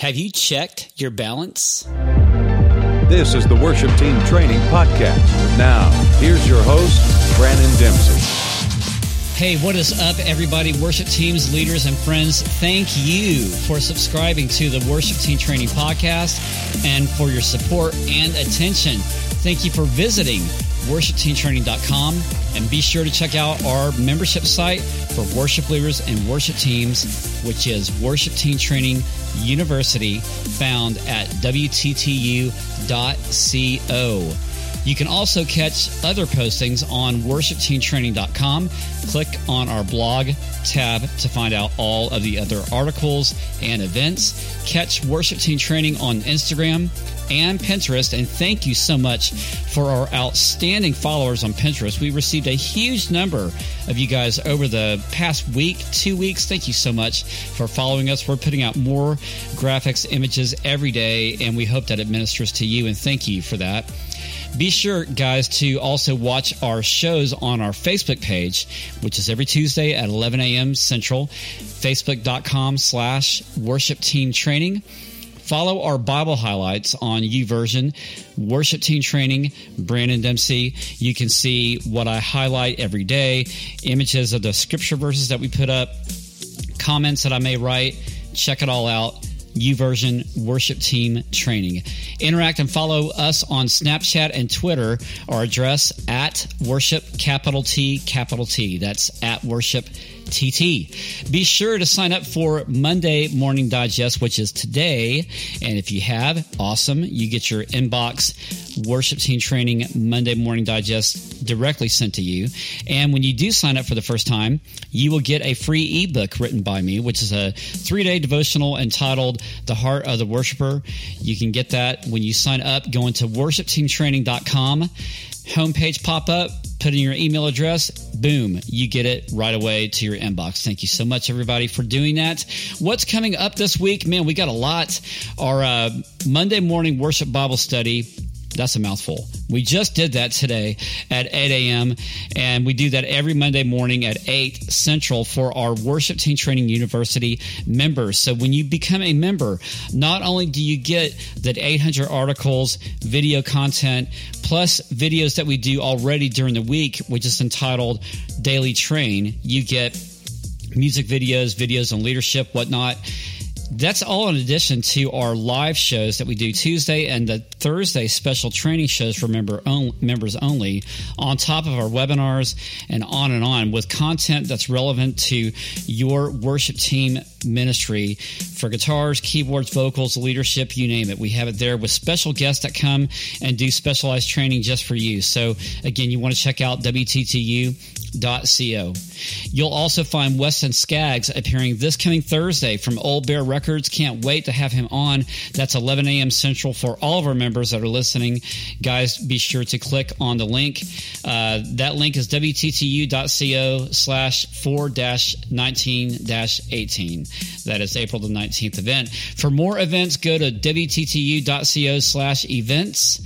Have you checked your balance? This is the Worship Team Training Podcast. Now, here's your host, Brandon Dempsey. Hey, what is up, everybody? Worship teams, leaders, and friends, thank you for subscribing to the Worship Team Training Podcast and for your support and attention. Thank you for visiting worshipteamtraining.com and be sure to check out our membership site for worship leaders and worship teams, which is Worship Team Training University, found at wttu.co. You can also catch other postings on worshipteamtraining.com. Click on our blog tab to find out all of the other articles and events. Catch Worship Team Training on Instagram and Pinterest. And thank you so much for our outstanding followers on Pinterest. We received a huge number of you guys over the past week, 2 weeks. Thank you so much for following us. We're putting out more graphics, images every day, and we hope that it ministers to you. And thank you for that. Be sure, guys, to also watch our shows on our Facebook page, which is every Tuesday at 11 a.m. Central, facebook.com/worshipteamtraining. Follow our Bible highlights on YouVersion, Worship Team Training, Brandon Dempsey. You can see what I highlight every day, images of the scripture verses that we put up, comments that I may write. Check it all out. YouVersion Worship Team Training. Interact and follow us on Snapchat and Twitter. Our address at Worship T. That's at Worship TT. Be sure to sign up for Monday Morning Digest, which is today. And if you have, awesome. You get your inbox Worship Team Training Monday Morning Digest directly sent to you. And when you do sign up for the first time, you will get a free ebook written by me, which is a 3-day devotional entitled The Heart of the Worshiper. You can get that when you sign up, going to worshipteamtraining.com. Homepage pop-up, put in your email address, boom, you get it right away to your inbox. Thank you so much, everybody, for doing that. What's coming up this week? Man, we got a lot. Our Monday morning worship Bible study, that's a mouthful. We just did that today at 8 a.m., and we do that every Monday morning at 8 Central for our Worship Team Training University members. So when you become a member, not only do you get the 800 articles, video content, plus videos that we do already during the week, which is entitled Daily Train, you get music videos, videos on leadership, whatnot. That's all in addition to our live shows that we do Tuesday and the Thursday special training shows for members only, on top of our webinars and on with content that's relevant to your worship team ministry for guitars, keyboards, vocals, leadership, you name it. We have it there with special guests that come and do specialized training just for you. So again, you want to check out WTTU.co. You'll also find Weston Skaggs appearing this coming Thursday from Old Bear Records. Can't wait to have him on. That's 11 a.m. Central for all of our members that are listening. Guys, be sure to click on the link. That link is WTTU.co/4-19-18. That is April the 19th event. For more events, go to WTTU.co/events,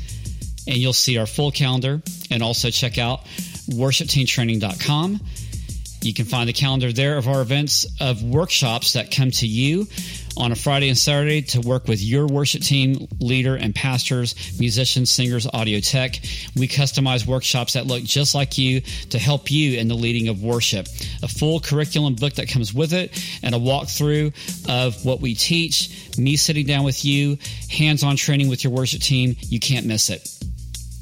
and you'll see our full calendar, and also check out worshipteamtraining.com. You can find the calendar there of our events, of workshops that come to you on a Friday and Saturday to work with your worship team, leader, and pastors, musicians, singers, audio tech. We customize workshops that look just like you to help you in the leading of worship. A full curriculum book that comes with it and a walkthrough of what we teach, me sitting down with you, hands-on training with your worship team. You can't miss it.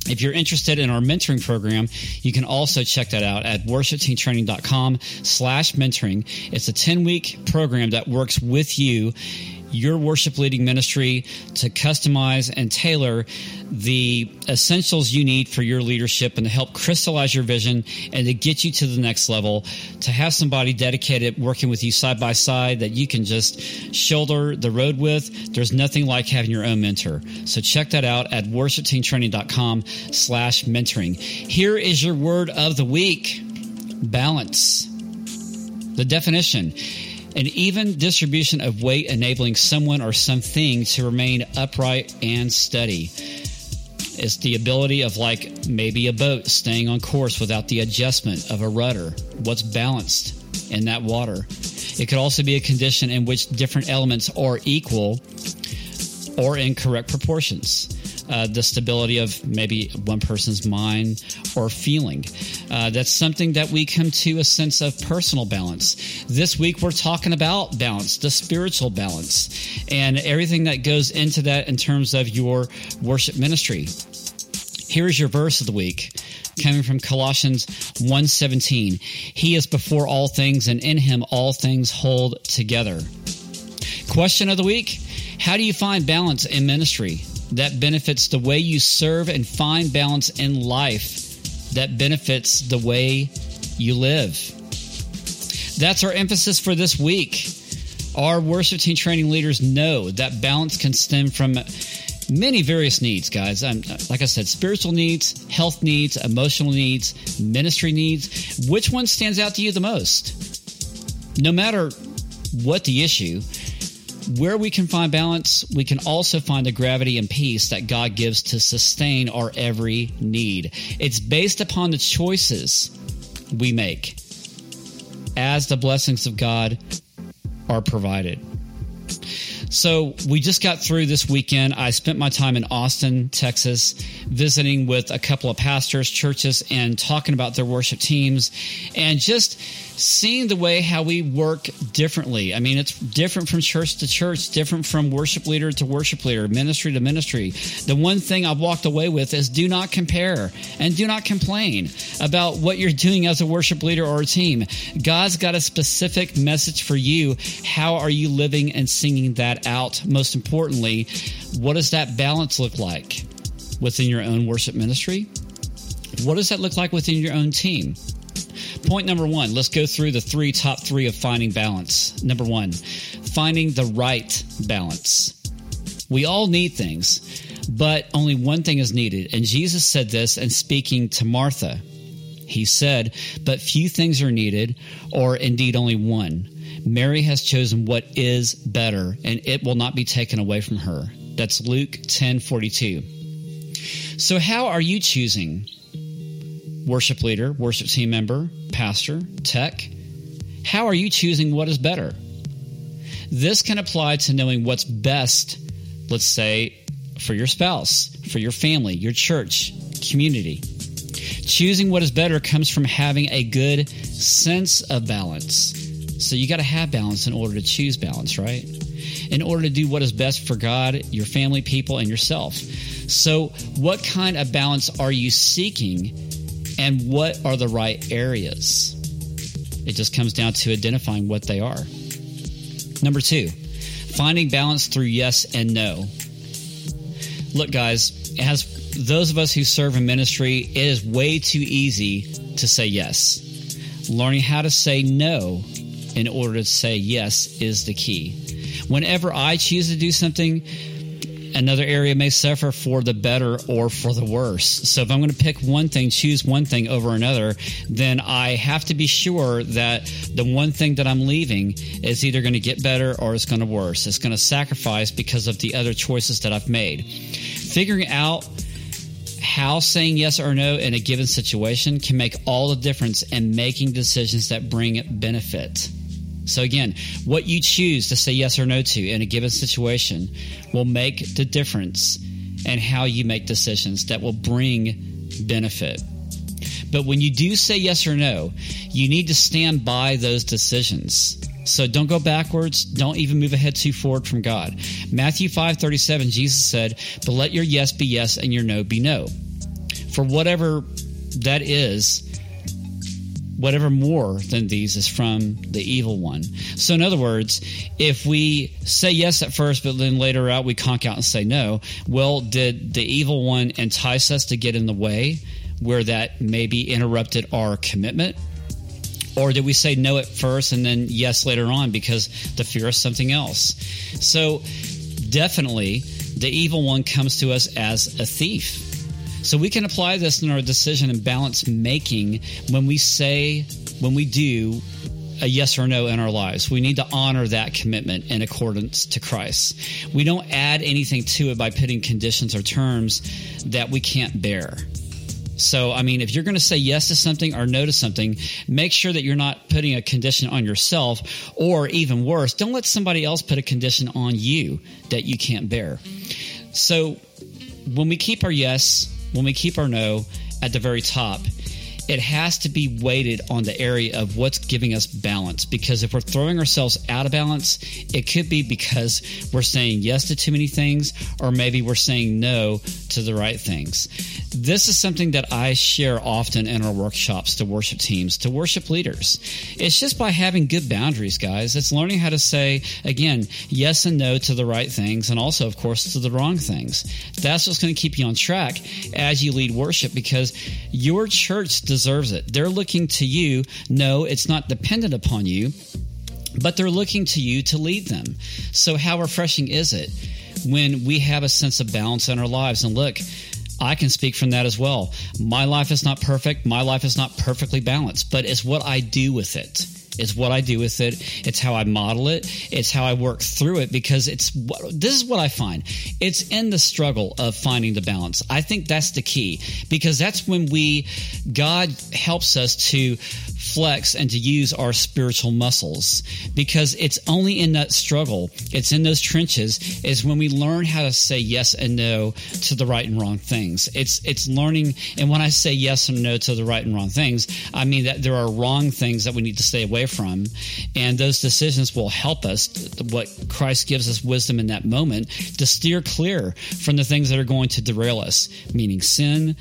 If you're interested in our mentoring program, you can also check that out at worshipteamtraining.com/mentoring. It's a 10-week program that works with you, your worship leading ministry, to customize and tailor the essentials you need for your leadership and to help crystallize your vision and to get you to the next level, to have somebody dedicated working with you side by side that you can just shoulder the road with. There's nothing like having your own mentor. So check that out at worshipteamtraining.com/mentoring. Here is your word of the week: balance. The definition: an even distribution of weight enabling someone or something to remain upright and steady. It's the ability of, like, maybe a boat staying on course without the adjustment of a rudder. What's balanced? in that water. It could also be a condition in which different elements are equal or in correct proportions. The stability of maybe one person's mind or feeling. That's something that we come to a sense of personal balance. This week we're talking about balance, the spiritual balance, and everything that goes into that in terms of your worship ministry. Here's your verse of the week, coming from Colossians 1:17. He is before all things, and in him all things hold together. Question of the week, how do you find balance in ministry that benefits the way you serve, and find balance in life that benefits the way you live? That's our emphasis for this week. Our worship team training leaders know that balance can stem from many various needs, guys. Like I said, spiritual needs, health needs, emotional needs, ministry needs. Which one stands out to you the most? No matter what the issue, where we can find balance, we can also find the gravity and peace that God gives to sustain our every need. It's based upon the choices we make as the blessings of God are provided. So we just got through this weekend. I spent my time in Austin, Texas, visiting with a couple of pastors, churches, and talking about their worship teams and just seeing the way how we work differently. I mean, it's different from church to church, different from worship leader to worship leader, ministry to ministry. The one thing I've walked away with is do not compare and do not complain about what you're doing as a worship leader or a team. God's got a specific message for you. How are you living and singing that out? Most importantly, what does that balance look like within your own worship ministry? What does that look like within your own team? Point number one, let's go through the top three of finding balance. Number one, finding the right balance. We all need things, but only one thing is needed. And Jesus said this in speaking to Martha. He said, but few things are needed, or indeed only one. Mary has chosen what is better, and it will not be taken away from her. That's Luke 10:42. So how are you choosing? Worship leader, worship team member, pastor, tech, how are you choosing what is better? This can apply to knowing what's best, let's say, for your spouse, for your family, your church, community. Choosing what is better comes from having a good sense of balance. So you got to have balance in order to choose balance, right? In order to do what is best for God, your family, people, and yourself. So what kind of balance are you seeking, and what are the right areas? It just comes down to identifying what they are. Number two, finding balance through yes and no. Look, guys, as those of us who serve in ministry, it is way too easy to say yes. Learning how to say no in order to say yes is the key. Whenever I choose to do something, another area may suffer for the better or for the worse. So if I'm going to pick one thing, choose one thing over another, then I have to be sure that the one thing that I'm leaving is either going to get better or it's going to worse. It's going to sacrifice because of the other choices that I've made. Figuring out how saying yes or no in a given situation can make all the difference in making decisions that bring benefit. So again, what you choose to say yes or no to in a given situation will make the difference in how you make decisions that will bring benefit. But when you do say yes or no, you need to stand by those decisions. So don't go backwards. Don't even move ahead too forward from God. Matthew 5:37, Jesus said, but let your yes be yes and your no be no. For whatever that is, whatever more than these is from the evil one. So in other words, if we say yes at first, but then later out we conk out and say no, well, did the evil one entice us to get in the way where that maybe interrupted our commitment? Or did we say no at first and then yes later on because the fear of something else? So definitely the evil one comes to us as a thief. So we can apply this in our decision and balance making when we do a yes or no in our lives. We need to honor that commitment in accordance to Christ. We don't add anything to it by putting conditions or terms that we can't bear. So, I mean, if you're going to say yes to something or no to something, make sure that you're not putting a condition on yourself, or even worse, don't let somebody else put a condition on you that you can't bear. So when we keep our yes, when we keep our no at the very top, it has to be weighted on the area of what's giving us balance, because if we're throwing ourselves out of balance, it could be because we're saying yes to too many things, or maybe we're saying no to the right things. This is something that I share often in our workshops to worship teams, to worship leaders. It's just by having good boundaries, guys. It's learning how to say, again, yes and no to the right things, and also, of course, to the wrong things. That's what's going to keep you on track as you lead worship, because your church deserves it. They're looking to you. No, it's not dependent upon you, but they're looking to you to lead them. So how refreshing is it when we have a sense of balance in our lives? And look, I can speak from that as well. My life is not perfect. My life is not perfectly balanced, but it's what I do with it. It's what I do with it. It's how I model it. It's how I work through it, because this is what I find. It's in the struggle of finding the balance. I think that's the key, because that's when God helps us to flex and to use our spiritual muscles, because it's only in that struggle, it's in those trenches, is when we learn how to say yes and no to the right and wrong things. It's learning, and when I say yes and no to the right and wrong things, I mean that there are wrong things that we need to stay away from, and those decisions will help us, what Christ gives us wisdom in that moment, to steer clear from the things that are going to derail us, meaning sin,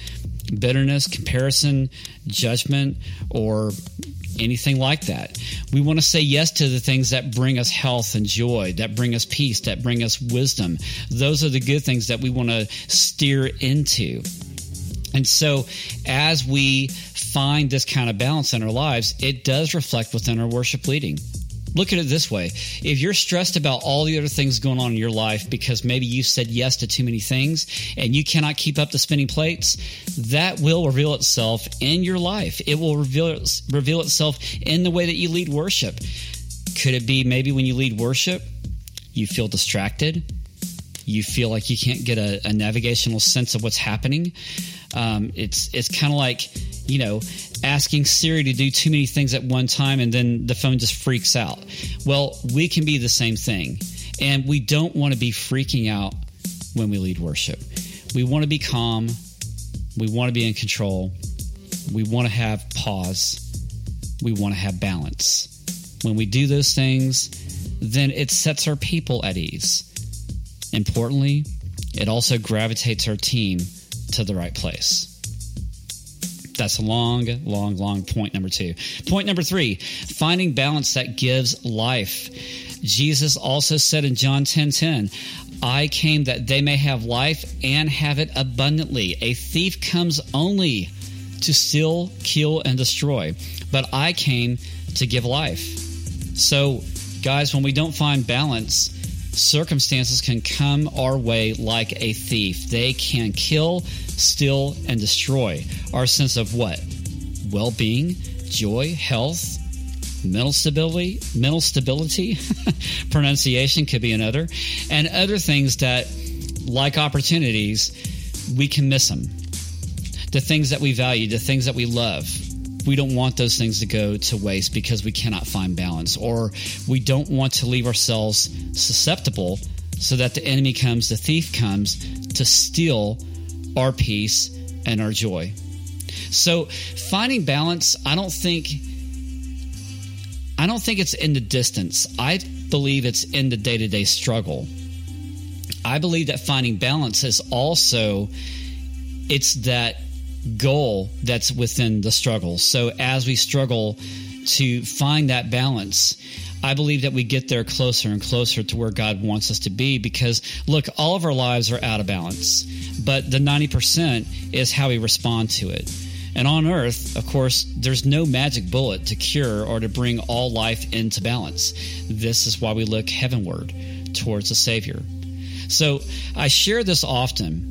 bitterness, comparison, judgment, or anything like that. We want to say yes to the things that bring us health and joy, that bring us peace, that bring us wisdom. Those are the good things that we want to steer into. And so as we find this kind of balance in our lives, it does reflect within our worship leading. Look at it this way. If you're stressed about all the other things going on in your life because maybe you said yes to too many things and you cannot keep up the spinning plates, that will reveal itself in your life. It will reveal itself in the way that you lead worship. Could it be maybe when you lead worship, you feel distracted? You feel like you can't get a navigational sense of what's happening? It's kind of like, you know, asking Siri to do too many things at one time and then the phone just freaks out. Well, we can be the same thing, and we don't want to be freaking out when we lead worship. We want to be calm. We want to be in control. We want to have pause. We want to have balance. When we do those things, then it sets our people at ease. Importantly, it also gravitates our team to the right place. That's long point number 2. Point number 3, finding balance that gives life. Jesus also said in John 10:10, I came that they may have life and have it abundantly. A thief comes only to steal, kill, and destroy, but I came to give life. So, guys, when we don't find balance, circumstances can come our way like a thief. They can kill, steal, and destroy our sense of what? Well-being, joy, health, mental stability, pronunciation could be another, and other things that, like opportunities, we can miss them. The things that we value, the things that we love. We don't want those things to go to waste because we cannot find balance, or we don't want to leave ourselves susceptible so that the enemy comes, the thief comes to steal our peace and our joy. So finding balance, I don't think it's in the distance. I believe it's in the day-to-day struggle. I believe that finding balance is also, it's that goal that's within the struggle. So as we struggle to find that balance, I believe that we get there closer and closer to where God wants us to be, because look, all of our lives are out of balance, but the 90% is how we respond to it. And on earth, of course, there's no magic bullet to cure or to bring all life into balance. This is why we look heavenward towards the Savior. So I share this often,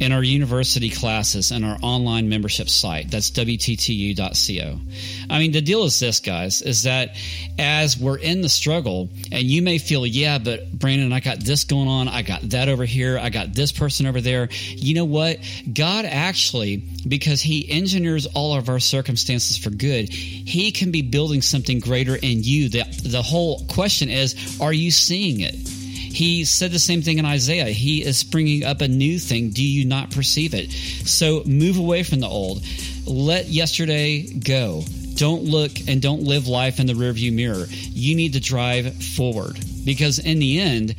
in our university classes and our online membership site. That's wttu.co. I mean, the deal is this, guys, is that as we're in the struggle, and you may feel, yeah, but Brandon, I got this going on. I got that over here. I got this person over there. You know what? God actually, because he engineers all of our circumstances for good, he can be building something greater in you. The whole question is, are you seeing it? He said the same thing in Isaiah. He is springing up a new thing. Do you not perceive it? So move away from the old. Let yesterday go. Don't look and don't live life in the rearview mirror. You need to drive forward, because in the end,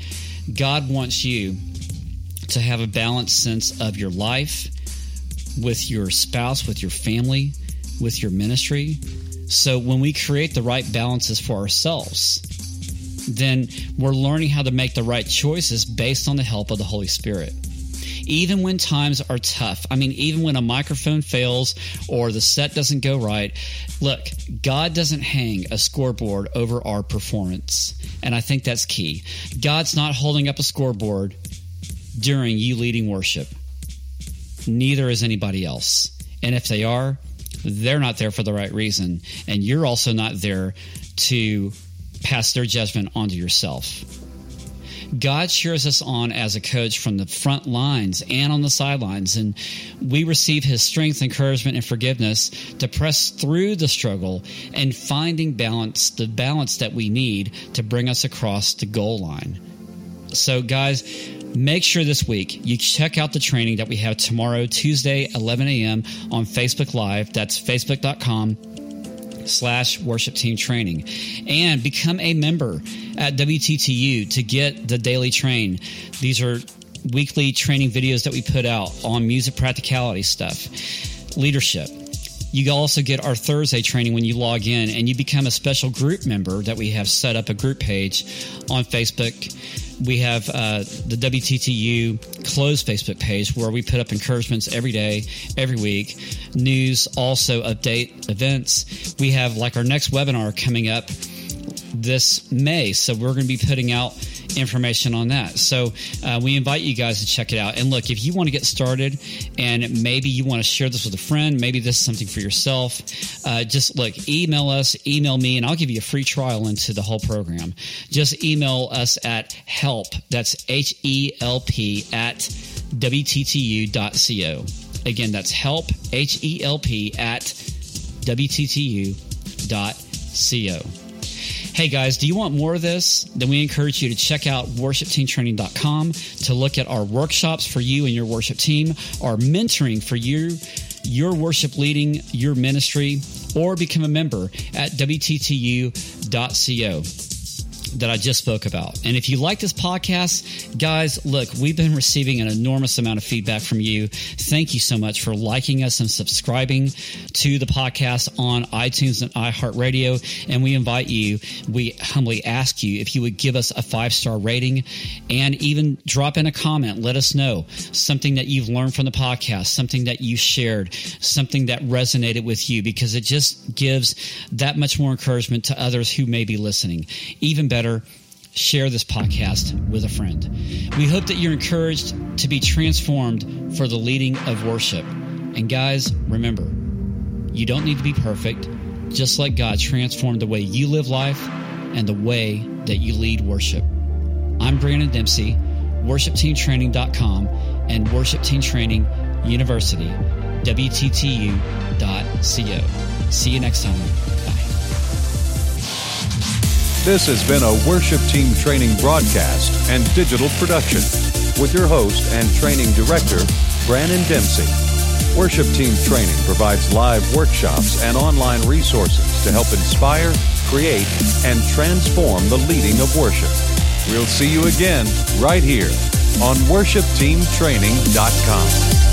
God wants you to have a balanced sense of your life with your spouse, with your family, with your ministry. So when we create the right balances for ourselves, then we're learning how to make the right choices based on the help of the Holy Spirit. Even when times are tough, I mean, even when a microphone fails or the set doesn't go right, look, God doesn't hang a scoreboard over our performance. And I think that's key. God's not holding up a scoreboard during you leading worship. Neither is anybody else. And if they are, they're not there for the right reason. And you're also not there to pass their judgment onto yourself. God cheers us on as a coach from the front lines and on the sidelines, and we receive his strength, encouragement, and forgiveness to press through the struggle and finding balance, the balance that we need to bring us across the goal line. So, guys, make sure this week you check out the training that we have tomorrow, Tuesday, 11 a.m. on Facebook Live. That's facebook.com/worship team training, and become a member at WTTU to get the daily train. These are weekly training videos that we put out on music practicality stuff, leadership. You can also get our Thursday training when you log in and you become a special group member that we have set up a group page on Facebook. We have the WTTU closed Facebook page where we put up encouragements every day, every week, news, also update events. We have like our next webinar coming up this May, so we're going to be putting out information on that. So we invite you guys to check it out. And look, if you want to get started and maybe you want to share this with a friend, maybe this is something for yourself, just look, email us, email me, and I'll give you a free trial into the whole program. Just email us at help, that's HELP at WTTU.co. Again, that's help, HELP at WTTU.co. Hey guys, do you want more of this? Then we encourage you to check out worshipteamtraining.com to look at our workshops for you and your worship team, our mentoring for you, your worship leading, your ministry, or become a member at WTTU.co that I just spoke about. And if you like this podcast, guys, look, we've been receiving an enormous amount of feedback from you. Thank you so much for liking us and subscribing to the podcast on iTunes and iHeartRadio. And we invite you, we humbly ask you if you would give us a 5-star rating and even drop in a comment. Let us know something that you've learned from the podcast, something that you shared, something that resonated with you, because it just gives that much more encouragement to others who may be listening. Even better, share this podcast with a friend. We hope that you're encouraged to be transformed for the leading of worship. And guys, remember, you don't need to be perfect, just like God transformed the way you live life and the way that you lead worship. I'm Brandon Dempsey, worshipteamtraining.com and Worship Team Training University, WTTU.co. See you next time. Bye. This has been a Worship Team Training broadcast and digital production with your host and training director, Brandon Dempsey. Worship Team Training provides live workshops and online resources to help inspire, create, and transform the leading of worship. We'll see you again right here on worshipteamtraining.com.